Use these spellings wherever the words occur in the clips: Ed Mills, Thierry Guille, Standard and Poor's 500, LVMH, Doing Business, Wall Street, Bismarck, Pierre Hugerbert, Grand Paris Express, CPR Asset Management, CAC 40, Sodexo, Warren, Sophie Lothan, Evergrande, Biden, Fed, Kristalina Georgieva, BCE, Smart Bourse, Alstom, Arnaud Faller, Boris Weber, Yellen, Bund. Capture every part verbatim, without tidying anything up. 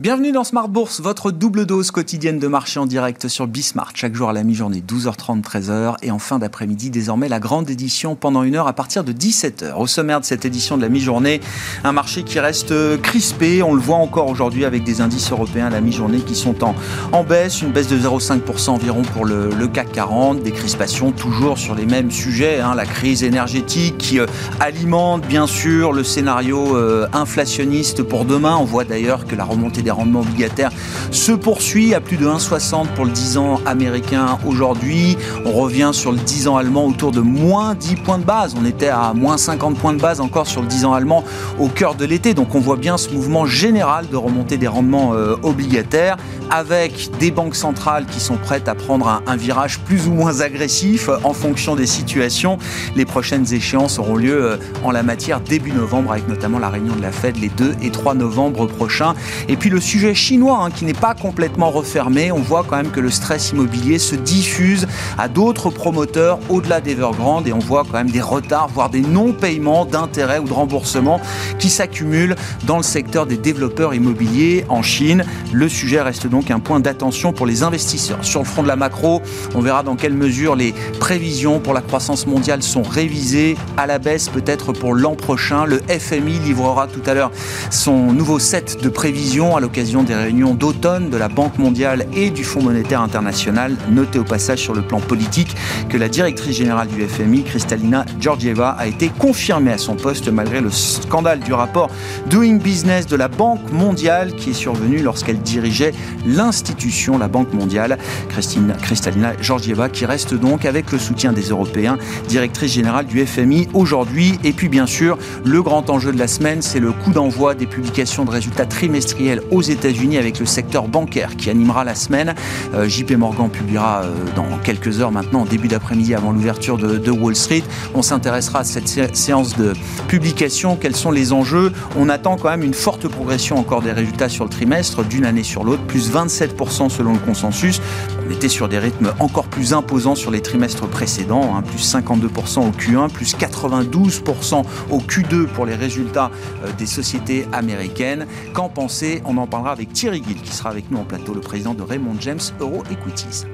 Bienvenue dans Smart Bourse, votre double dose quotidienne de marché en direct sur Bismarck. Chaque jour à la mi-journée, douze heures trente, treize heures. Et en fin d'après-midi, désormais, la grande édition pendant une heure à partir de dix-sept heures. Au sommaire de cette édition de la mi-journée, un marché qui reste crispé. On le voit encore aujourd'hui avec des indices européens à la mi-journée qui sont en, en baisse. Une baisse de zéro virgule cinq pour cent environ pour le, le CAC quarante. Des crispations toujours sur les mêmes sujets. Hein, la crise énergétique qui euh, alimente, bien sûr, le scénario euh, inflationniste pour demain. On voit d'ailleurs que la remontée des les rendements obligataires se poursuit à plus de un virgule soixante pour le dix ans américain aujourd'hui. On revient sur le dix ans allemand autour de moins dix points de base. On était à moins cinquante points de base encore sur le dix ans allemand au cœur de l'été. Donc on voit bien ce mouvement général de remontée des rendements euh, obligataires avec des banques centrales qui sont prêtes à prendre un, un virage plus ou moins agressif en fonction des situations. Les prochaines échéances auront lieu euh, en la matière début novembre avec notamment la réunion de la Fed les deux et trois novembre prochains. Et puis le Le sujet chinois hein, qui n'est pas complètement refermé, on voit quand même que le stress immobilier se diffuse à d'autres promoteurs au-delà d'Evergrande et on voit quand même des retards, voire des non-paiements d'intérêts ou de remboursements qui s'accumulent dans le secteur des développeurs immobiliers en Chine. Le sujet reste donc un point d'attention pour les investisseurs. Sur le front de la macro, on verra dans quelle mesure les prévisions pour la croissance mondiale sont révisées à la baisse peut-être pour l'an prochain. Le F M I livrera tout à l'heure son nouveau set de prévisions à l'occasion des réunions d'automne de la Banque mondiale et du Fonds monétaire international. Notez au passage sur le plan politique que la directrice générale du F M I, Kristalina Georgieva, a été confirmée à son poste malgré le scandale du rapport Doing Business de la Banque mondiale qui est survenu lorsqu'elle dirigeait l'institution, la Banque mondiale. Christine, Kristalina Georgieva qui reste donc avec le soutien des Européens, directrice générale du F M I aujourd'hui. Et puis bien sûr, le grand enjeu de la semaine, c'est le coup d'envoi des publications de résultats trimestriels aux États-Unis avec le secteur bancaire qui animera la semaine. Euh, J P. Morgan publiera euh, dans quelques heures maintenant, en début d'après-midi avant l'ouverture de, de Wall Street. On s'intéressera à cette sé- séance de publication. Quels sont les enjeux? On attend quand même une forte progression encore des résultats sur le trimestre, d'une année sur l'autre, plus vingt-sept pour cent selon le consensus. On était sur des rythmes encore plus imposants sur les trimestres précédents, hein, plus cinquante-deux pour cent au Q un, plus quatre-vingt-douze pour cent au Q deux pour les résultats euh, des sociétés américaines. Qu'en pensez-vous? On en parlera avec Thierry Guille qui sera avec nous en plateau, le président de Raymond James Euro Equities.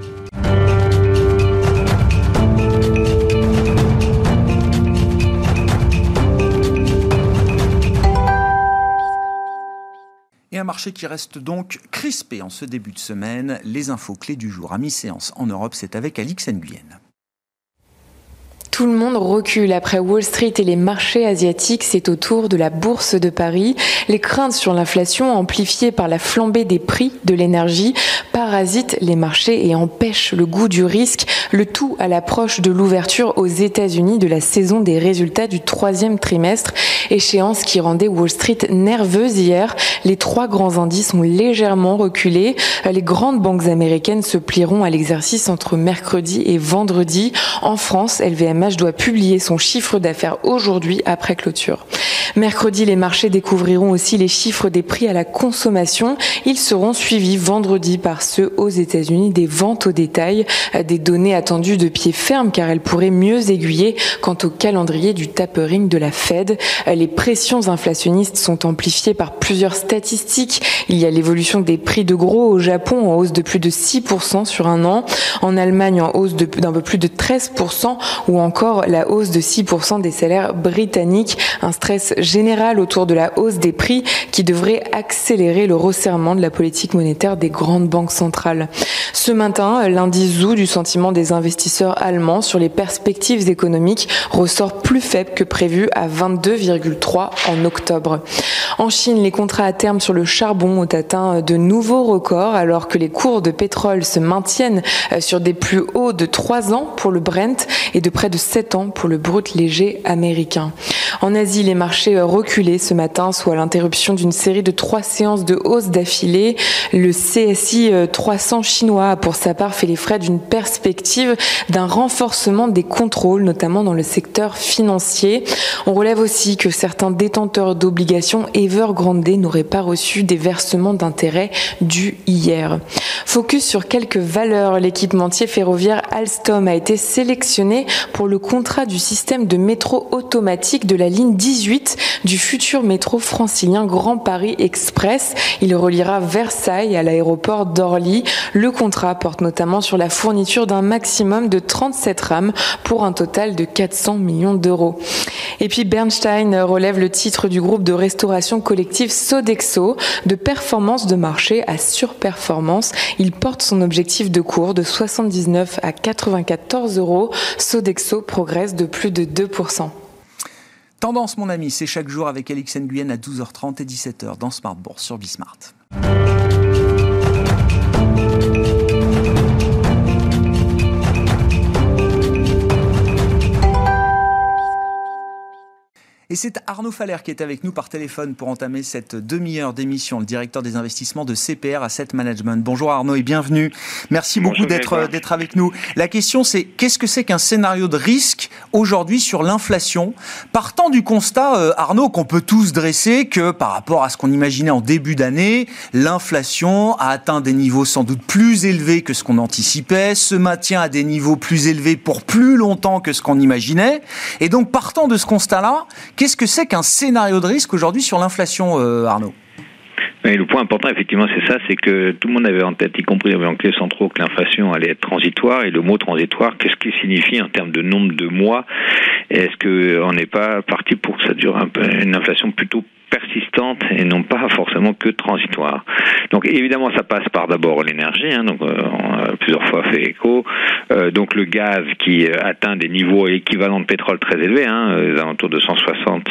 Et un marché qui reste donc crispé en ce début de semaine. Les infos clés du jour à mi-séance en Europe, c'est avec Alix Nguyen. Tout le monde recule après Wall Street et les marchés asiatiques. C'est au tour de la Bourse de Paris. Les craintes sur l'inflation, amplifiées par la flambée des prix de l'énergie, parasitent les marchés et empêchent le goût du risque. Le tout à l'approche de l'ouverture aux États-Unis de la saison des résultats du troisième trimestre. Échéance qui rendait Wall Street nerveuse hier. Les trois grands indices ont légèrement reculé. Les grandes banques américaines se plieront à l'exercice entre mercredi et vendredi. En France, L V M H doit publier son chiffre d'affaires aujourd'hui après clôture. Mercredi, les marchés découvriront aussi les chiffres des prix à la consommation. Ils seront suivis vendredi par ceux aux États-Unis des ventes au détail, des données attendues de pied ferme car elles pourraient mieux aiguiller quant au calendrier du tapering de la Fed. Les pressions inflationnistes sont amplifiées par plusieurs statistiques. Il y a l'évolution des prix de gros au Japon en hausse de plus de six pour cent sur un an, en Allemagne en hausse de, d'un peu plus de treize pour cent ou en encore la hausse de six pour cent des salaires britanniques, un stress général autour de la hausse des prix qui devrait accélérer le resserrement de la politique monétaire des grandes banques centrales. Ce matin, l'indice Z U du sentiment des investisseurs allemands sur les perspectives économiques ressort plus faible que prévu à vingt-deux virgule trois en octobre. En Chine, les contrats à terme sur le charbon ont atteint de nouveaux records alors que les cours de pétrole se maintiennent sur des plus hauts de trois ans pour le Brent et de près de sept ans pour le brut léger américain. En Asie, les marchés reculaient ce matin, soit l'interruption d'une série de trois séances de hausse d'affilée. Le C S I trois cents chinois a pour sa part fait les frais d'une perspective d'un renforcement des contrôles, notamment dans le secteur financier. On relève aussi que certains détenteurs d'obligations Evergrande n'auraient pas reçu des versements d'intérêts dus hier. Focus sur quelques valeurs. L'équipementier ferroviaire Alstom a été sélectionné pour le contrat du système de métro automatique de la la ligne dix-huit du futur métro francilien Grand Paris Express. Il reliera Versailles à l'aéroport d'Orly. Le contrat porte notamment sur la fourniture d'un maximum de trente-sept rames pour un total de quatre cents millions d'euros. Et puis Bernstein relève le titre du groupe de restauration collective Sodexo de performance de marché à surperformance. Il porte son objectif de cours de soixante-dix-neuf à quatre-vingt-quatorze euros. Sodexo progresse de plus de deux pour cent. Tendance, mon ami, c'est chaque jour avec Alix Nguyen à douze heures trente et dix-sept heures dans Smart Bourse sur Bismart. Et c'est Arnaud Faller qui est avec nous par téléphone pour entamer cette demi-heure d'émission, le directeur des investissements de C P R Asset Management. Bonjour Arnaud et bienvenue. Merci beaucoup d'être, d'être avec nous. La question c'est, qu'est-ce que c'est qu'un scénario de risque aujourd'hui sur l'inflation? Partant du constat, euh, Arnaud, qu'on peut tous dresser que par rapport à ce qu'on imaginait en début d'année, l'inflation a atteint des niveaux sans doute plus élevés que ce qu'on anticipait, se maintient à des niveaux plus élevés pour plus longtemps que ce qu'on imaginait. Et donc partant de ce constat-là, qu'est-ce que c'est qu'un scénario de risque aujourd'hui sur l'inflation, euh, Arnaud ? Et le point important, effectivement, c'est ça, c'est que tout le monde avait en tête, y compris les banquiers centraux, que l'inflation allait être transitoire. Et le mot transitoire, qu'est-ce qu'il signifie en termes de nombre de mois ? Est-ce qu'on n'est pas parti pour que ça dure un peu, une inflation plutôt persistante et non pas forcément que transitoire. Donc évidemment ça passe par d'abord l'énergie, hein, donc euh, on a plusieurs fois fait écho, euh, donc le gaz qui euh, atteint des niveaux équivalents de pétrole très élevés, hein, aux alentours de cent soixante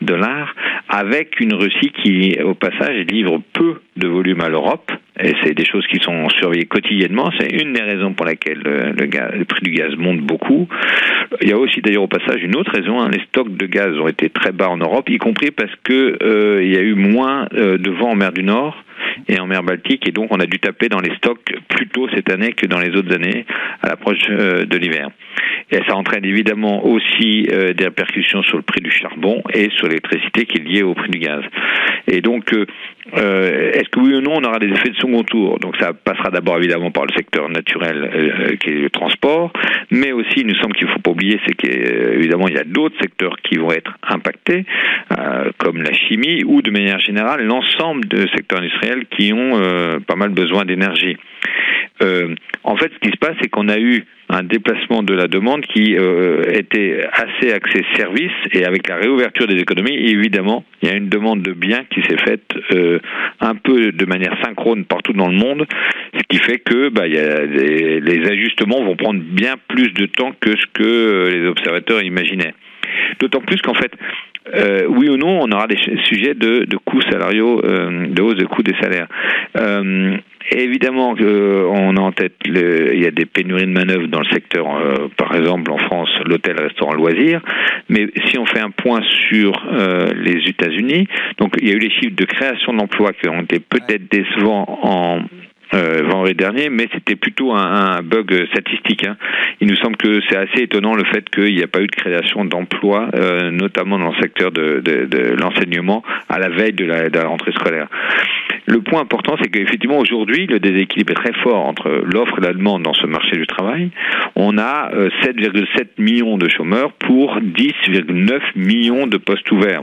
dollars, avec une Russie qui au passage livre peu de volume à l'Europe, et c'est des choses qui sont surveillées quotidiennement, c'est une des raisons pour laquelle le, le, gaz, le prix du gaz monte beaucoup. Il y a aussi d'ailleurs au passage une autre raison, hein, les stocks de gaz ont été très bas en Europe, y compris parce que euh, il y a eu moins euh, de vent en mer du Nord et en mer Baltique, et donc on a dû taper dans les stocks plus tôt cette année que dans les autres années à l'approche euh, de l'hiver. Et ça entraîne évidemment aussi euh, des répercussions sur le prix du charbon et sur l'électricité qui est liée au prix du gaz. Et donc, euh, euh, est-ce que oui ou non on aura des effets de second tour? Donc ça passera d'abord évidemment par le secteur naturel euh, qui est le transport, mais aussi il nous semble qu'il ne faut pas oublier, c'est qu'évidemment il y a d'autres secteurs qui vont être impactés, euh, comme la chimie ou de manière générale l'ensemble de secteurs industriels qui ont euh, pas mal besoin d'énergie. Euh, en fait, ce qui se passe, c'est qu'on a eu un déplacement de la demande qui euh, était assez axé services, et avec la réouverture des économies, évidemment, il y a une demande de biens qui s'est faite euh, un peu de manière synchrone partout dans le monde, ce qui fait que bah, y a des, les ajustements vont prendre bien plus de temps que ce que euh, les observateurs imaginaient. D'autant plus qu'en fait, euh, oui ou non, on aura des sujets de, de coûts salariaux, euh, de hausse de coûts des salaires. Euh, Évidemment qu'on a en tête, le, il y a des pénuries de manœuvres dans le secteur, euh, par exemple en France, l'hôtel, restaurant, loisirs. Mais si on fait un point sur euh, les États-Unis, donc il y a eu les chiffres de création d'emplois qui ont été peut-être décevants en euh, vendredi dernier, mais c'était plutôt un, un bug statistique. Hein. Il nous semble que c'est assez étonnant le fait qu'il n'y a pas eu de création d'emplois, euh, notamment dans le secteur de, de, de l'enseignement, à la veille de la, de la rentrée scolaire. Le point important, c'est qu'effectivement, aujourd'hui, le déséquilibre est très fort entre l'offre et la demande dans ce marché du travail. On a sept virgule sept millions de chômeurs pour dix virgule neuf millions de postes ouverts.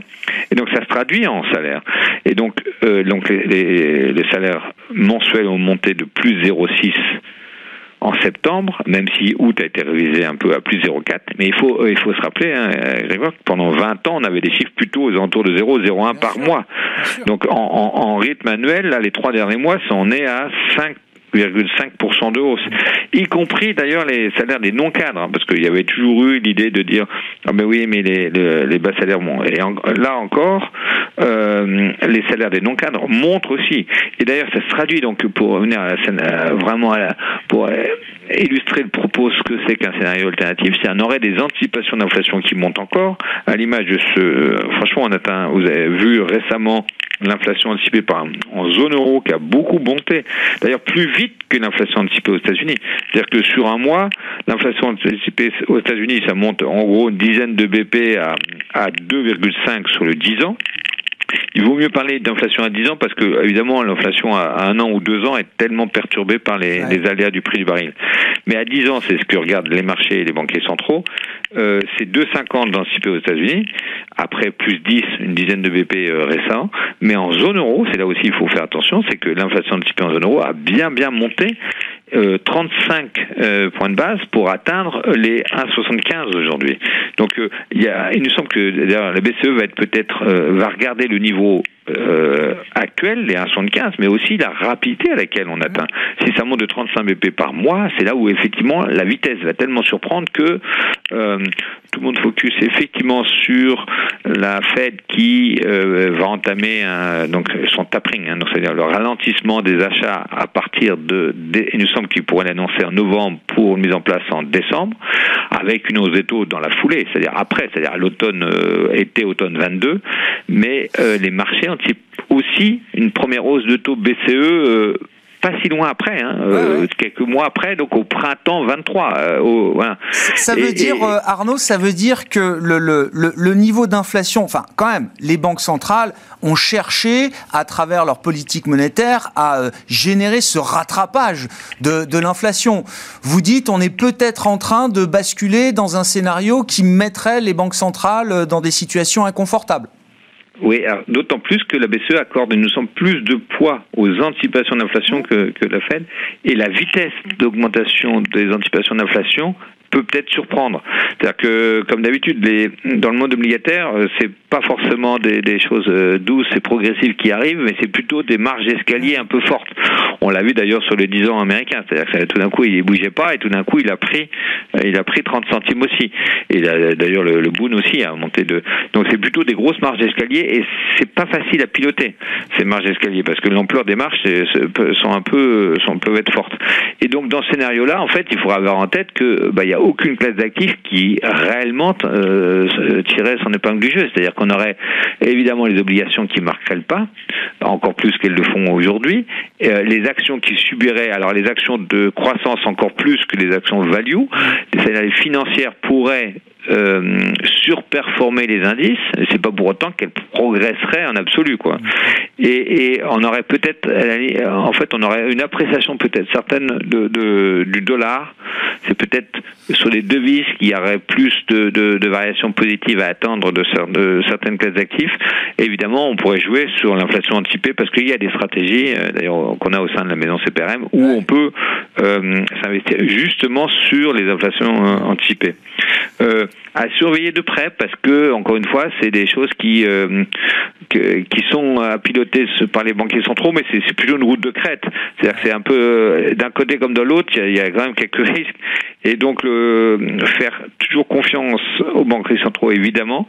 Et donc, ça se traduit en salaire. Et donc, euh, donc les, les, les salaires mensuels ont monté de plus zéro virgule six en septembre, même si août a été révisé un peu à plus zéro virgule quatre. Mais il faut, il faut se rappeler, hein, Grégoire, que pendant vingt ans, on avait des chiffres plutôt aux alentours de zéro virgule zéro un par sûr, mois. Donc en, en, en rythme annuel, là, les trois derniers mois, on est à cinq virgule cinq pour cent de hausse, y compris d'ailleurs les salaires des non-cadres, hein, parce qu'il y avait toujours eu l'idée de dire « Ah ben oui, mais les, les, les bas salaires montent ». Et en, là encore, euh, les salaires des non-cadres montent aussi. Et d'ailleurs, ça se traduit, donc pour revenir à la scène, euh, vraiment à la, pour euh, illustrer le propos, ce que c'est qu'un scénario alternatif, c'est qu'on aurait des anticipations d'inflation qui montent encore, à l'image de ce... Euh, franchement, on atteint, vous avez vu récemment, l'inflation anticipée par, en zone euro qui a beaucoup monté, d'ailleurs plus vite que l'inflation anticipée aux États-Unis. C'est-à-dire que sur un mois, l'inflation anticipée aux États-Unis, ça monte en gros une dizaine de B P à, à deux virgule cinq sur le dix ans. Il vaut mieux parler d'inflation à dix ans parce que, évidemment, l'inflation à un an ou deux ans est tellement perturbée par les, ouais. les aléas du prix du baril. Mais à dix ans, c'est ce que regardent les marchés et les banquiers centraux. Euh, c'est deux virgule cinquante d'anticipé aux États-Unis, après plus dix, une dizaine de B P euh, récents. Mais en zone euro, c'est là aussi il faut faire attention, c'est que l'inflation anticipée en zone euro a bien, bien monté. Euh, trente-cinq euh, points de base pour atteindre les un virgule soixante-quinze aujourd'hui. Donc euh, y a, il nous semble que d'ailleurs, la B C E va être peut-être euh, va regarder le niveau euh, actuel, les un virgule soixante-quinze, mais aussi la rapidité à laquelle on atteint. Si ça monte de trente-cinq B P par mois, c'est là où effectivement la vitesse va tellement surprendre que euh, tout le monde focus effectivement sur la Fed qui euh, va entamer un, donc son tapering, hein, donc c'est-à-dire le ralentissement des achats à partir de, de il nous semble qu'ils pourraient l'annoncer en novembre pour une mise en place en décembre, avec une hausse des taux dans la foulée, c'est-à-dire après, c'est-à-dire l'automne, euh, été, automne vingt-deux, mais euh, les marchés anticipent aussi une première hausse de taux B C E euh, pas si loin après, hein, ouais, euh, ouais. quelques mois après, donc au printemps vingt-trois. Euh, au, voilà. Ça veut et, dire, et... Euh, Arnaud, ça veut dire que le, le, le, le niveau d'inflation, enfin quand même, les banques centrales ont cherché, à travers leur politique monétaire, à euh, générer ce rattrapage de, de l'inflation. Vous dites, on est peut-être en train de basculer dans un scénario qui mettrait les banques centrales dans des situations inconfortables. Oui, alors, d'autant plus que la B C E accorde, il nous semble, plus de poids aux anticipations d'inflation que, que la Fed, et la vitesse d'augmentation des anticipations d'inflation peut peut-être surprendre. C'est-à-dire que, comme d'habitude, les, dans le monde obligataire, c'est pas forcément des, des choses douces et progressives qui arrivent, mais c'est plutôt des marges d'escalier un peu fortes. On l'a vu d'ailleurs sur le dix ans américain, c'est-à-dire que tout d'un coup, il ne bougeait pas, et tout d'un coup, il a pris il a pris trente centimes aussi. Et là, d'ailleurs, le, le Bund aussi a monté de... Donc c'est plutôt des grosses marges d'escalier, et c'est pas facile à piloter, ces marges d'escalier, parce que l'ampleur des marges c'est, c'est, sont un peu, sont, peuvent être fortes. Et donc, dans ce scénario-là, en fait, il faudra avoir en tête que, bah, il y a aucune classe d'actifs qui réellement euh, tirait son épingle du jeu. C'est-à-dire qu'on aurait évidemment les obligations qui marqueraient le pas, encore plus qu'elles le font aujourd'hui, euh, les actions qui subiraient, alors les actions de croissance encore plus que les actions value, c'est-à-dire les financières pourraient Euh, surperformer les indices, c'est pas pour autant qu'elle progresserait en absolu, quoi. Et, et on aurait peut-être, en fait, on aurait une appréciation peut-être certaine de, de, du dollar. C'est peut-être sur les devises qu'il y aurait plus de, de, de variations positives à attendre de, de certaines classes d'actifs. Et évidemment, on pourrait jouer sur l'inflation anticipée parce qu'il y a des stratégies, d'ailleurs, qu'on a au sein de la maison C P R M où on peut euh, s'investir justement sur les inflations anticipées. Euh, à surveiller de près parce que, encore une fois, c'est des choses qui euh, que, qui sont à piloter par les banquiers centraux, mais c'est, c'est plutôt une route de crête. C'est-à-dire que c'est un peu d'un côté comme de l'autre, il y, y a quand même quelques risques. Et donc, le, faire toujours confiance aux banquiers centraux, évidemment.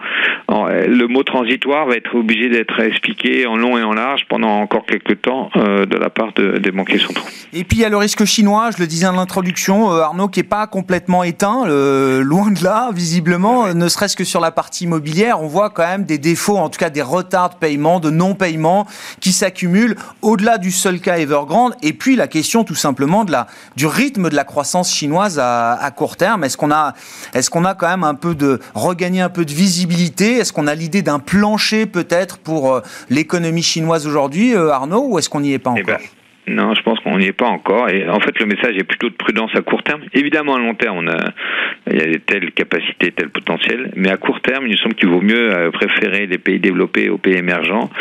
Alors, le mot transitoire va être obligé d'être expliqué en long et en large pendant encore quelques temps euh, de la part de, des banquiers centraux. Et puis, il y a le risque chinois, je le disais en introduction, euh, Arnaud, qui n'est pas complètement éteint, euh, loin de là, visiblement, euh, ne serait-ce que sur la partie immobilière. On voit quand même des défauts, en tout cas des retards de paiement, de non-paiement qui s'accumulent au-delà du seul cas Evergrande. Et puis, la question tout simplement de la, du rythme de la croissance chinoise à à court terme. Est-ce qu'on a, est-ce qu'on a quand même un peu de, regagné un peu de visibilité? Est-ce qu'on a l'idée d'un plancher peut-être pour l'économie chinoise aujourd'hui, Arnaud, ou est-ce qu'on n'y est pas encore? Eh ben... Non, je pense qu'on n'y est pas encore. Et en fait, le message est plutôt de prudence à court terme. Évidemment, à long terme, on a, il y a telle capacité, tel potentiel. Mais à court terme, il nous semble qu'il vaut mieux préférer les pays développés aux pays émergents.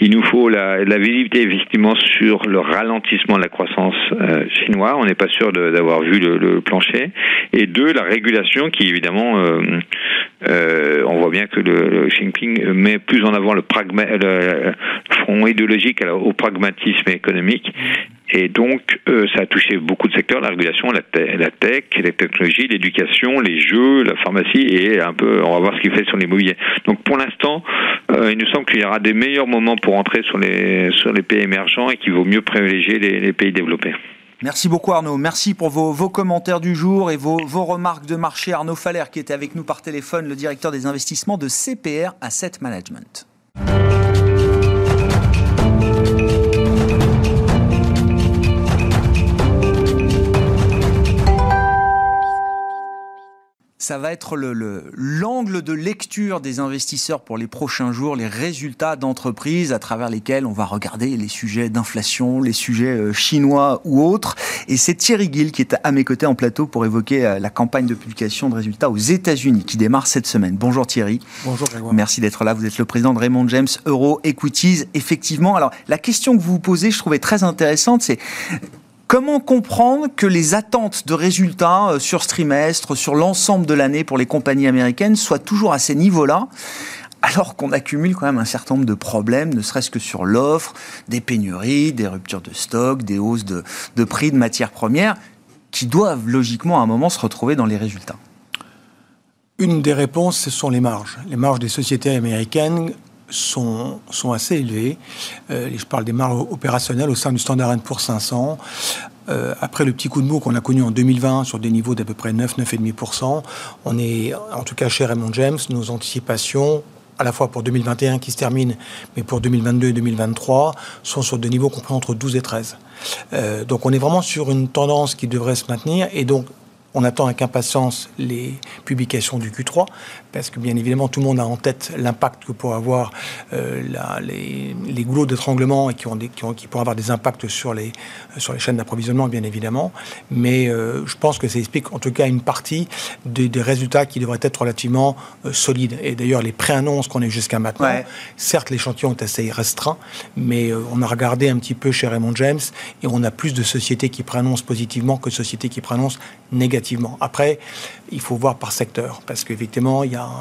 Il nous faut la, la visibilité, effectivement, sur le ralentissement de la croissance euh, chinoise. On n'est pas sûr de, d'avoir vu le, le plancher. Et deux, la régulation qui, évidemment, euh, euh, on voit bien que le, le Xi Jinping met plus en avant le, pragma, le, le front idéologique alors, au pragmatisme économique. Et donc, euh, ça a touché beaucoup de secteurs, la régulation, la, te- la tech, les technologies, l'éducation, les jeux, la pharmacie, et un peu, on va voir ce qu'il fait sur l'immobilier. Donc, pour l'instant, euh, il nous semble qu'il y aura des meilleurs moments pour entrer sur les, sur les pays émergents et qu'il vaut mieux privilégier les, les pays développés. Merci beaucoup Arnaud, merci pour vos, vos commentaires du jour et vos, vos remarques de marché. Arnaud Faller qui était avec nous par téléphone, le directeur des investissements de C P R Asset Management. ça va être le, le, l'angle de lecture des investisseurs pour les prochains jours, les résultats d'entreprises à travers lesquels on va regarder les sujets d'inflation, les sujets chinois ou autres. Et c'est Thierry Guille qui est à mes côtés en plateau pour évoquer la campagne de publication de résultats aux États-Unis qui démarre cette semaine. Bonjour Thierry. Bonjour Grégoire. Merci d'être là. Vous êtes le président de Raymond James Euro Equities. Effectivement, alors la question que vous vous posez, je trouvais très intéressante, c'est... comment comprendre que les attentes de résultats sur ce trimestre, sur l'ensemble de l'année pour les compagnies américaines soient toujours à ces niveaux-là, alors qu'on accumule quand même un certain nombre de problèmes, ne serait-ce que sur l'offre, des pénuries, des ruptures de stock, des hausses de, de prix de matières premières, qui doivent logiquement à un moment se retrouver dans les résultats? Une des réponses, ce sont les marges. Les marges des sociétés américaines Sont, sont assez élevés. Euh, je parle des marges opérationnelles au sein du Standard and Poor's cinq cents. Euh, après le petit coup de mou qu'on a connu en deux mille vingt sur des niveaux d'à peu près neuf à neuf virgule cinq pour cent, on est, en tout cas chez Raymond James, nos anticipations, à la fois pour deux mille vingt et un qui se termine, mais pour deux mille vingt-deux et deux mille vingt-trois, sont sur des niveaux compris entre douze et treize. Euh, donc on est vraiment sur une tendance qui devrait se maintenir et donc on attend avec impatience les publications du Q trois, parce que bien évidemment tout le monde a en tête l'impact que pourraient avoir euh, la, les, les goulots d'étranglement et qui, ont des, qui, ont, qui pourraient avoir des impacts sur les, sur les chaînes d'approvisionnement, bien évidemment. Mais euh, je pense que ça explique en tout cas une partie des, des résultats qui devraient être relativement euh, solides. Et d'ailleurs, les pré-annonces qu'on a eues jusqu'à maintenant, ouais. Certes l'échantillon est assez restreint, mais euh, on a regardé un petit peu chez Raymond James et on a plus de sociétés qui préannoncent positivement que de sociétés qui préannoncent négativement. Après, il faut voir par secteur, parce qu'effectivement, il y a un,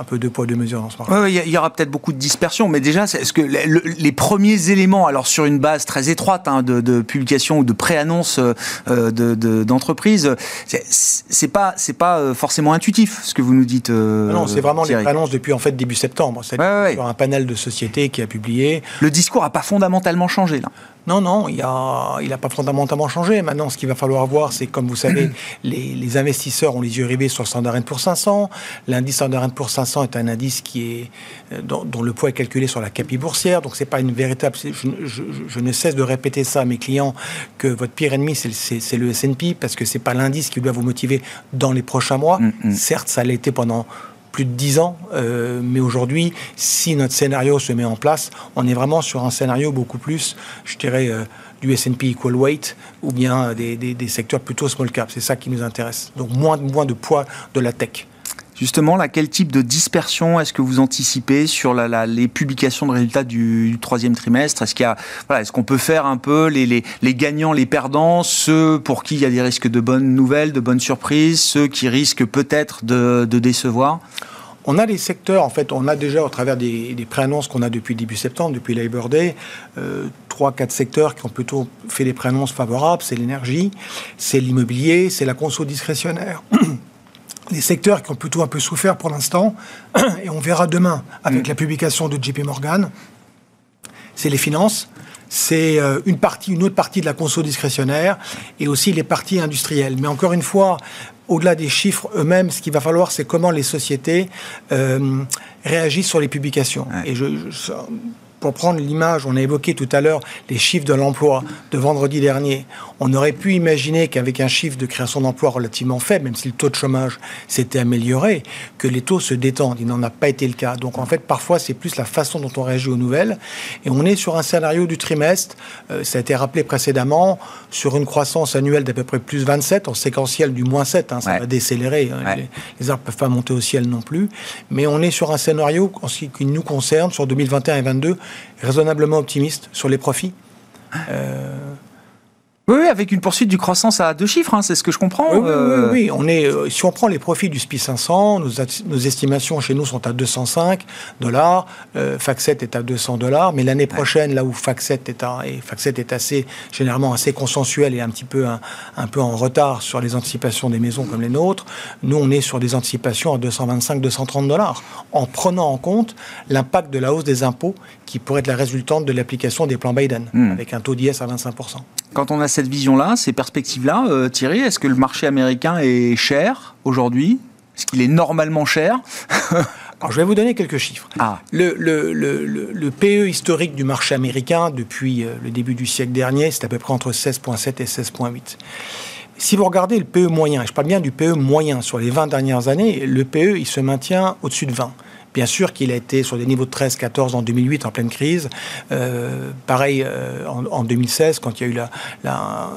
un peu deux poids, deux mesures dans ce marché. Oui, il y aura peut-être beaucoup de dispersion, mais déjà, est-ce que le, les premiers éléments, alors sur une base très étroite hein, de, de publication ou de pré-annonce euh, de, de, d'entreprise, c'est, c'est pas, c'est pas forcément intuitif, ce que vous nous dites, euh, non, c'est vraiment Thierry. Les pré-annonces depuis en fait début septembre. C'est ouais, ouais, sur un panel de sociétés qui a publié. Le discours n'a pas fondamentalement changé, là. Non, non, il n'a pas fondamentalement changé. Maintenant, ce qu'il va falloir voir, c'est, comme vous savez, les, les investisseurs ont les yeux rivés sur le Standard and Poor's cinq cents. L'indice Standard and Poor's cinq cents est un indice qui est, dont, dont le poids est calculé sur la capi boursière. Donc, c'est pas une véritable... Je, je, je ne cesse de répéter ça à mes clients, que votre pire ennemi, c'est, c'est, c'est le S and P, parce que c'est pas l'indice qui doit vous motiver dans les prochains mois. Mm-hmm. Certes, ça l'a été pendant... plus de dix ans, euh, mais aujourd'hui, si notre scénario se met en place, on est vraiment sur un scénario beaucoup plus, je dirais, euh, du S and P equal weight, ou bien des, des, des secteurs plutôt small cap. C'est ça qui nous intéresse. Donc moins, moins de poids de la tech. Justement, là, quel type de dispersion est-ce que vous anticipez sur la, la, les publications de résultats du, du troisième trimestre ? Est-ce qu'il y a, voilà, est-ce qu'on peut faire un peu les, les, les gagnants, les perdants, ceux pour qui il y a des risques de bonnes nouvelles, de bonnes surprises, ceux qui risquent peut-être de, de décevoir ? On a les secteurs, en fait, on a déjà, au travers des, des préannonces qu'on a depuis début septembre, depuis Labor Day, trois, euh, quatre secteurs qui ont plutôt fait des préannonces favorables. C'est l'énergie, c'est l'immobilier, c'est la conso discrétionnaire. Les secteurs qui ont plutôt un peu souffert pour l'instant, et on verra demain avec mmh. la publication de J P. Morgan, c'est les finances, c'est une partie, une autre partie de la conso discrétionnaire, et aussi les parties industrielles. Mais encore une fois, au-delà des chiffres eux-mêmes, ce qu'il va falloir, c'est comment les sociétés euh, réagissent sur les publications. Ouais. Et je... je Pour prendre l'image, on a évoqué tout à l'heure les chiffres de l'emploi de vendredi dernier. On aurait pu imaginer qu'avec un chiffre de création d'emploi relativement faible, même si le taux de chômage s'était amélioré, que les taux se détendent. Il n'en a pas été le cas. Donc en fait, parfois, c'est plus la façon dont on réagit aux nouvelles. Et on est sur un scénario du trimestre, euh, ça a été rappelé précédemment, sur une croissance annuelle d'à peu près plus vingt-sept, en séquentiel du moins sept. Hein, ça ouais. va décélérer. Ouais. Les, les arbres ne peuvent pas monter au ciel non plus. Mais on est sur un scénario, en ce qui nous concerne, sur deux mille vingt et un et deux mille vingt-deux, raisonnablement optimiste sur les profits. Euh... Oui, avec une poursuite du croissance à deux chiffres, hein, c'est ce que je comprends. Oui, euh... oui, oui, oui. On est, euh, si on prend les profits du S and P cinq cents, nos, nos estimations chez nous sont à deux cent cinq dollars, euh, F A C sept est à deux cents dollars, mais l'année prochaine, ouais. là où F A C sept est, à, et F A C sept est assez, généralement assez consensuel et un petit peu, un, un peu en retard sur les anticipations des maisons comme les nôtres, nous on est sur des anticipations à deux cent vingt-cinq, deux cent trente dollars, en prenant en compte l'impact de la hausse des impôts qui pourrait être la résultante de l'application des plans Biden, mmh. avec un taux d'I S à vingt-cinq pour cent. Quand on a cette vision-là, ces perspectives-là, euh, Thierry, est-ce que le marché américain est cher aujourd'hui ? Est-ce qu'il est normalement cher ? Alors, je vais vous donner quelques chiffres. Ah. Le, le, le, le, le P E historique du marché américain depuis le début du siècle dernier, c'est à peu près entre seize virgule sept et seize virgule huit. Si vous regardez le P E moyen, je parle bien du P E moyen, sur les vingt dernières années, le P E, il se maintient au-dessus de vingt. Bien sûr qu'il a été sur des niveaux de treize, quatorze en deux mille huit, en pleine crise. Euh, pareil euh, en, en deux mille seize, quand il y a eu la, la,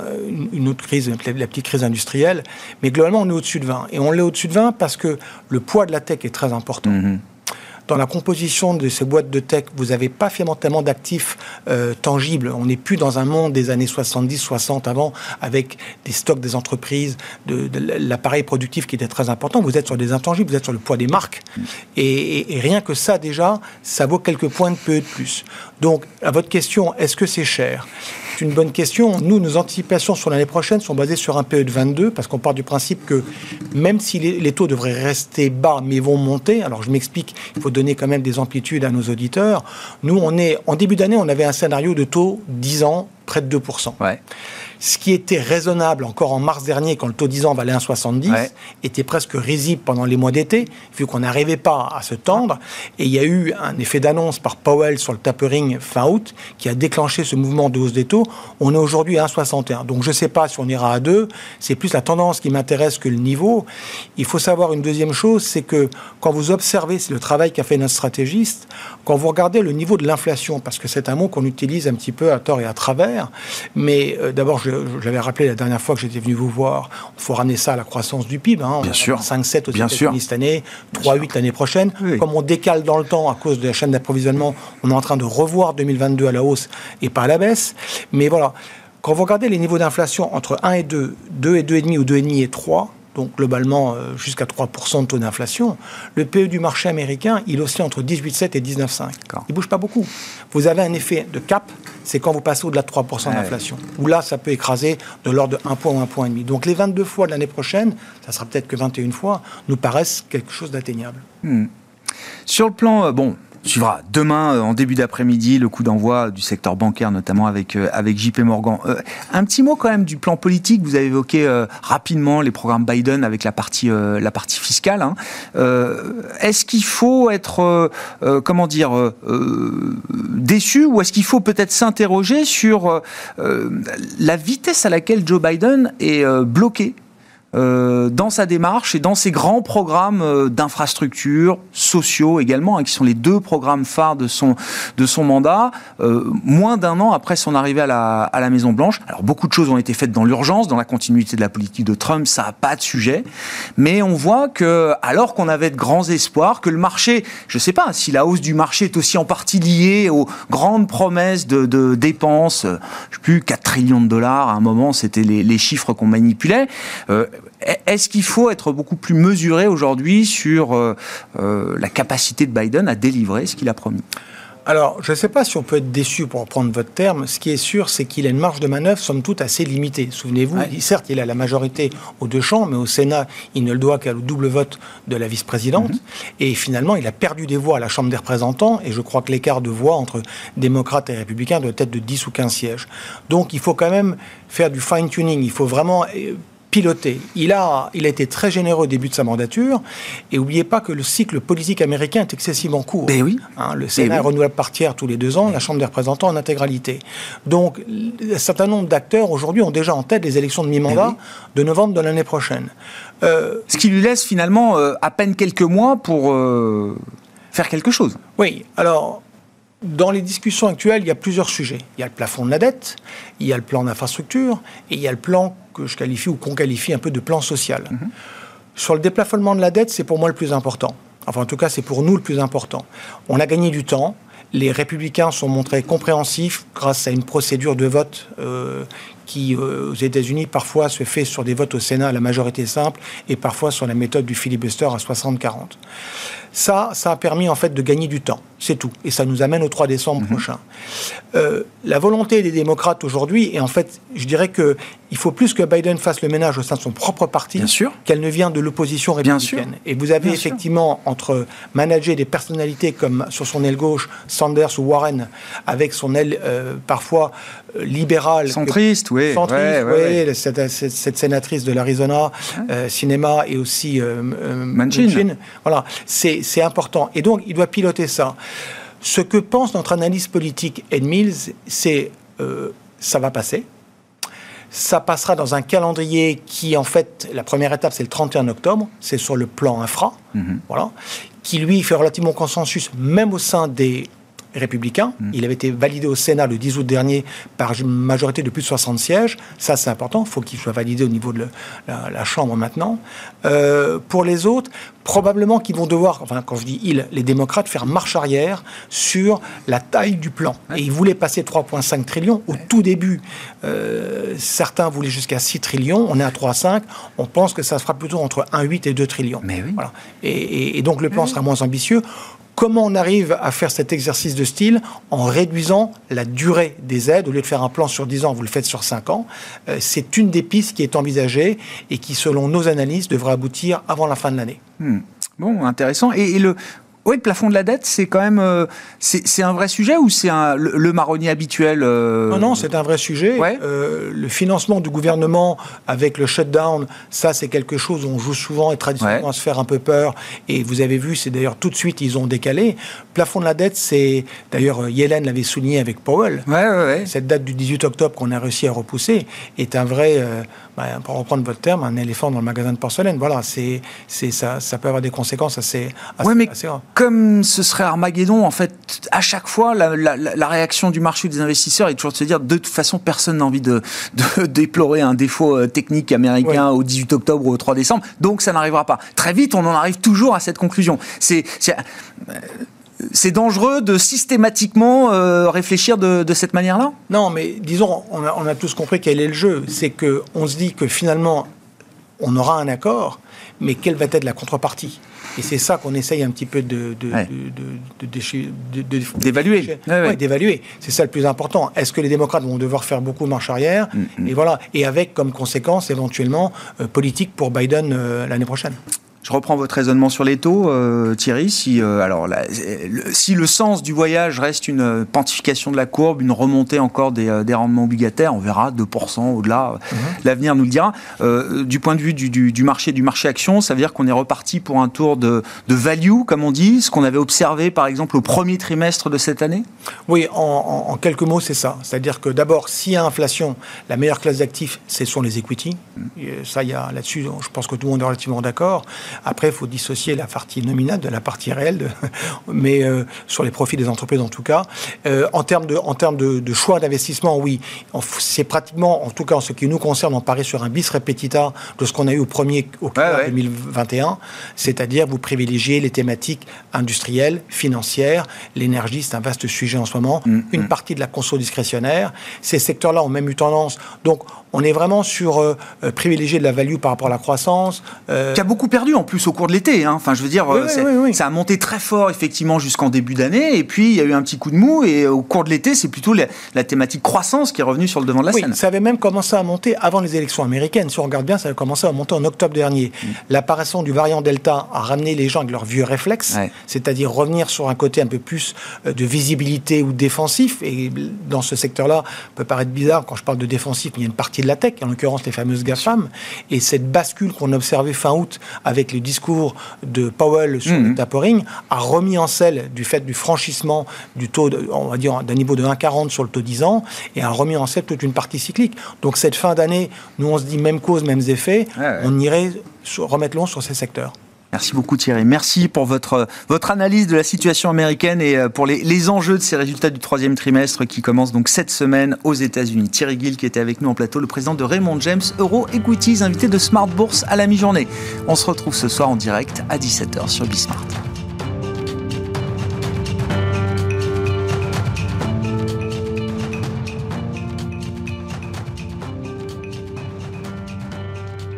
une autre crise, la, la petite crise industrielle. Mais globalement, on est au-dessus de vingt. Et on l'est au-dessus de vingt parce que le poids de la tech est très important. Mmh. Dans la composition de ces boîtes de tech, vous n'avez pas finalement d'actifs euh, tangibles. On n'est plus dans un monde des années soixante-dix, soixante avant, avec des stocks des entreprises, de, de l'appareil productif qui était très important. Vous êtes sur des intangibles, vous êtes sur le poids des marques. Et, et, et rien que ça, déjà, ça vaut quelques points de P E de plus. Donc, à votre question, est-ce que c'est cher ? C'est une bonne question. Nous, nos anticipations sur l'année prochaine sont basées sur un P E de vingt-deux, parce qu'on part du principe que même si les, les taux devraient rester bas, mais vont monter, alors je m'explique, il faut donner quand même des amplitudes à nos auditeurs. Nous, on est, en début d'année, on avait un scénario de taux dix ans, près de deux pour cent. Ouais. Ce qui était raisonnable encore en mars dernier, quand le taux dix ans valait un virgule soixante-dix, ouais. était presque risible pendant les mois d'été, vu qu'on n'arrivait pas à se tendre. Et il y a eu un effet d'annonce par Powell sur le tapering fin août, qui a déclenché ce mouvement de hausse des taux. On est aujourd'hui à un virgule soixante et un. Donc je ne sais pas si on ira à deux. C'est plus la tendance qui m'intéresse que le niveau. Il faut savoir une deuxième chose, c'est que quand vous observez, c'est le travail qu'a fait notre stratégiste, quand vous regardez le niveau de l'inflation, parce que c'est un mot qu'on utilise un petit peu à tort et à travers, mais euh, d'abord, je Je l'avais rappelé la dernière fois que j'étais venu vous voir, il faut ramener ça à la croissance du P I B. Hein. On Bien sûr. cinq virgule sept aux États-Unis cette année, trois virgule huit l'année prochaine. Oui. Comme on décale dans le temps à cause de la chaîne d'approvisionnement, on est en train de revoir deux mille vingt-deux à la hausse et pas à la baisse. Mais voilà, quand vous regardez les niveaux d'inflation entre un et deux, deux et deux virgule cinq ou deux virgule cinq et trois, donc globalement jusqu'à trois pour cent de taux d'inflation, le P E du marché américain, il oscille entre dix-huit virgule sept et dix-neuf virgule cinq. D'accord. Il ne bouge pas beaucoup. Vous avez un effet de cap, c'est quand vous passez au-delà de trois pour cent ouais. d'inflation. Où là, ça peut écraser de l'ordre de un point ou un virgule cinq. Donc les vingt-deux fois de l'année prochaine, ça sera peut-être que vingt et une fois, nous paraissent quelque chose d'atteignable. Hmm. Sur le plan... Euh, bon. Suivra demain, euh, en début d'après-midi, le coup d'envoi du secteur bancaire, notamment avec, euh, avec J P. Morgan. Euh, un petit mot quand même du plan politique. Vous avez évoqué euh, rapidement les programmes Biden avec la partie, euh, la partie fiscale. Hein. Euh, est-ce qu'il faut être, euh, euh, comment dire, euh, déçu, ou est-ce qu'il faut peut-être s'interroger sur euh, la vitesse à laquelle Joe Biden est euh, bloqué Euh, dans sa démarche et dans ses grands programmes euh, d'infrastructures, sociaux également, hein, qui sont les deux programmes phares de son, de son mandat, euh, moins d'un an après son arrivée à la, à la Maison-Blanche. Alors, beaucoup de choses ont été faites dans l'urgence, dans la continuité de la politique de Trump, ça n'a pas de sujet. Mais on voit que, alors qu'on avait de grands espoirs, que le marché, je ne sais pas si la hausse du marché est aussi en partie liée aux grandes promesses de, de dépenses, euh, je ne sais plus, quatre trillions de dollars, à un moment, c'était les, les chiffres qu'on manipulait. Euh, Est-ce qu'il faut être beaucoup plus mesuré aujourd'hui sur euh, euh, la capacité de Biden à délivrer ce qu'il a promis ? Alors, je ne sais pas si on peut être déçu, pour reprendre votre terme. Ce qui est sûr, c'est qu'il a une marge de manœuvre, somme toute, assez limitée. Souvenez-vous, ouais. il, certes, il a la majorité aux deux chambres, mais au Sénat, il ne le doit qu'à le double vote de la vice-présidente. Mm-hmm. Et finalement, il a perdu des voix à la Chambre des représentants, et je crois que l'écart de voix entre démocrates et républicains doit être de dix ou quinze sièges. Donc, il faut quand même faire du fine-tuning. Il faut vraiment... piloté. Il a, il a été très généreux au début de sa mandature, et n'oubliez pas que le cycle politique américain est excessivement court. Ben oui. Hein, le Sénat ben oui. renouvelle par tiers tous les deux ans, la Chambre des représentants en intégralité. Donc, un certain nombre d'acteurs aujourd'hui ont déjà en tête les élections de mi-mandat ben oui. de novembre de l'année prochaine. Euh, Ce qui lui laisse finalement euh, à peine quelques mois pour euh, faire quelque chose. Oui, alors... Dans les discussions actuelles, il y a plusieurs sujets. Il y a le plafond de la dette, il y a le plan d'infrastructure, et il y a le plan que je qualifie ou qu'on qualifie un peu de plan social. Mmh. Sur le déplafonnement de la dette, c'est pour moi le plus important. Enfin, en tout cas, c'est pour nous le plus important. On a gagné du temps. Les républicains sont montrés compréhensifs grâce à une procédure de vote euh, qui, euh, aux États-Unis, parfois se fait sur des votes au Sénat à la majorité simple et parfois sur la méthode du filibuster à soixante quarante. Ça, ça a permis en fait de gagner du temps. C'est tout. Et ça nous amène au trois décembre mmh. prochain. Euh, la volonté des démocrates aujourd'hui, et en fait, je dirais qu'il faut plus que Biden fasse le ménage au sein de son propre parti Bien sûr. qu'elle ne vient de l'opposition républicaine. Et vous avez Bien effectivement, sûr. entre manager des personnalités comme sur son aile gauche, Sanders ou Warren, avec son aile euh, parfois euh, libérale. Centriste, que... oui. Centriste, ouais, ouais, ouais, ouais. Cette, cette, cette sénatrice de l'Arizona, ouais. euh, cinéma, et aussi euh, euh, Manchin. Manchin. Voilà. C'est C'est important. Et donc, il doit piloter ça. Ce que pense notre analyse politique Ed Mills, c'est euh, ça va passer. ça passera dans un calendrier qui, en fait, la première étape, c'est le trente et un octobre, c'est sur le plan infra, mmh. voilà, qui, lui, fait relativement consensus, même au sein des républicains. Mmh. Il avait été validé au Sénat le dix août dernier par une majorité de plus de soixante sièges. Ça, c'est important. Il faut qu'il soit validé au niveau de le, la, la Chambre maintenant. Euh, pour les autres, probablement qu'ils vont devoir, enfin, quand je dis ils, les démocrates, faire marche arrière sur la taille du plan. Ouais. Et ils voulaient passer trois virgule cinq trillions au ouais. tout début. Euh, certains voulaient jusqu'à six trillions. On est à trois virgule cinq. On pense que ça se fera plutôt entre un virgule huit et deux trillions. Mais oui. Voilà. Et, et, et donc, le plan oui. sera moins ambitieux. Comment on arrive à faire cet exercice de style en réduisant la durée des aides? Au lieu de faire un plan sur dix ans, vous le faites sur cinq ans. Euh, c'est une des pistes qui est envisagée et qui, selon nos analyses, devrait aboutir avant la fin de l'année. Hmm. Bon, intéressant. Et, et le... Oui, le plafond de la dette, c'est quand même... Euh, c'est, c'est un vrai sujet ou c'est un, le, le marronnier habituel euh... Non, non, c'est un vrai sujet. Ouais. Euh, le financement du gouvernement avec le shutdown, ça, c'est quelque chose où on joue souvent et traditionnellement ouais. à se faire un peu peur. Et vous avez vu, c'est d'ailleurs tout de suite, ils ont décalé. Plafond de la dette, c'est... D'ailleurs, Yellen l'avait souligné avec Powell. Ouais, ouais, ouais. Cette date du dix-huit octobre qu'on a réussi à repousser est un vrai... Euh, bah, pour reprendre votre terme, un éléphant dans le magasin de porcelaine. Voilà, c'est, c'est, ça, ça peut avoir des conséquences assez... assez, ouais, mais... assez rares. Comme ce serait Armageddon, en fait, à chaque fois, la, la, la réaction du marché ou des investisseurs est toujours de se dire, de toute façon, personne n'a envie de, de déplorer un défaut technique américain ouais. au dix-huit octobre ou au trois décembre, donc ça n'arrivera pas. Très vite, on en arrive toujours à cette conclusion. C'est... c'est... C'est dangereux de systématiquement euh, réfléchir de, de cette manière-là ? Non, mais disons, on a, on a tous compris quel est le jeu. C'est qu'on se dit que finalement, on aura un accord, mais quelle va être la contrepartie ? Et c'est ça qu'on essaye un petit peu de, de, ouais. de, de, de, de, de, de, d'évaluer. De, ouais, ouais. Ouais, d'évaluer. C'est ça le plus important. Est-ce que les démocrates vont devoir faire beaucoup marche arrière ? Mm-hmm. Et voilà. Et avec comme conséquence, éventuellement, euh, politique pour Biden euh, l'année prochaine. Je reprends votre raisonnement sur les taux, euh, Thierry. Si, euh, alors, la, le, si le sens du voyage reste une euh, pontification de la courbe, une remontée encore des, euh, des rendements obligataires, on verra deux pour cent au-delà, mm-hmm. l'avenir nous le dira. Euh, du point de vue du, du, du marché, du marché action, ça veut dire qu'on est reparti pour un tour de, de value, comme on dit, ce qu'on avait observé, par exemple, au premier trimestre de cette année ? Oui, en, en, en quelques mots, c'est ça. C'est-à-dire que d'abord, s'il y a inflation, la meilleure classe d'actifs, ce sont les equity. Mm. Ça, y a, là-dessus, je pense que tout le monde est relativement d'accord. Après, il faut dissocier la partie nominale de la partie réelle, de... mais euh, sur les profits des entreprises en tout cas. Euh, en termes de, en termes de, de choix d'investissement, oui, on, c'est pratiquement, en tout cas en ce qui nous concerne, on parie sur un bis repetita de ce qu'on a eu au premier au Q un ouais, ouais. deux mille vingt et un, c'est-à-dire vous privilégiez les thématiques industrielles, financières, l'énergie, c'est un vaste sujet en ce moment, mm-hmm. une partie de la conso discrétionnaire. Ces secteurs-là ont même eu tendance, donc on est vraiment sur euh, euh, privilégier de la value par rapport à la croissance. Euh... Qui a beaucoup perdu en plus au cours de l'été. Hein. Enfin, je veux dire, oui, euh, oui, oui, oui. ça a monté très fort effectivement jusqu'en début d'année. Et puis, il y a eu un petit coup de mou. Et au cours de l'été, c'est plutôt la, la thématique croissance qui est revenue sur le devant de la oui, scène. Ça avait même commencé à monter avant les élections américaines. Si on regarde bien, ça avait commencé à monter en octobre dernier. Mmh. L'apparition du variant Delta a ramené les gens avec leurs vieux réflexes, ouais. c'est-à-dire revenir sur un côté un peu plus de visibilité ou défensif. Et dans ce secteur-là, peut paraître bizarre quand je parle de défensif, mais il y a une partie de la tech, en l'occurrence les fameuses GAFAM, et cette bascule qu'on a observée fin août avec le discours de Powell sur mmh. le tapering a remis en selle du fait du franchissement du taux, de, on va dire d'un niveau de un virgule quarante sur le taux dix ans, et a remis en selle toute une partie cyclique. Donc cette fin d'année, nous on se dit même cause, mêmes effets, ouais, ouais. on irait remettre long sur ces secteurs. Merci beaucoup Thierry. Merci pour votre, votre analyse de la situation américaine et pour les, les enjeux de ces résultats du troisième trimestre qui commencent donc cette semaine aux États-Unis. Thierry Guille qui était avec nous en plateau, le président de Raymond James Euro Equities, invité de Smart Bourse à la mi-journée. On se retrouve ce soir en direct à dix-sept heures sur Bismarck.